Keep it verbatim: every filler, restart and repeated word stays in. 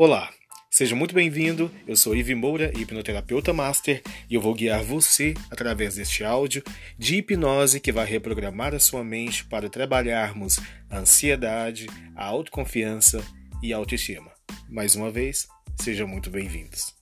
Olá, seja muito bem-vindo, eu sou Ivo Moura, hipnoterapeuta master, e eu vou guiar você através deste áudio de hipnose que vai reprogramar a sua mente para trabalharmos a ansiedade, a autoconfiança e a autoestima. Mais uma vez, sejam muito bem-vindos.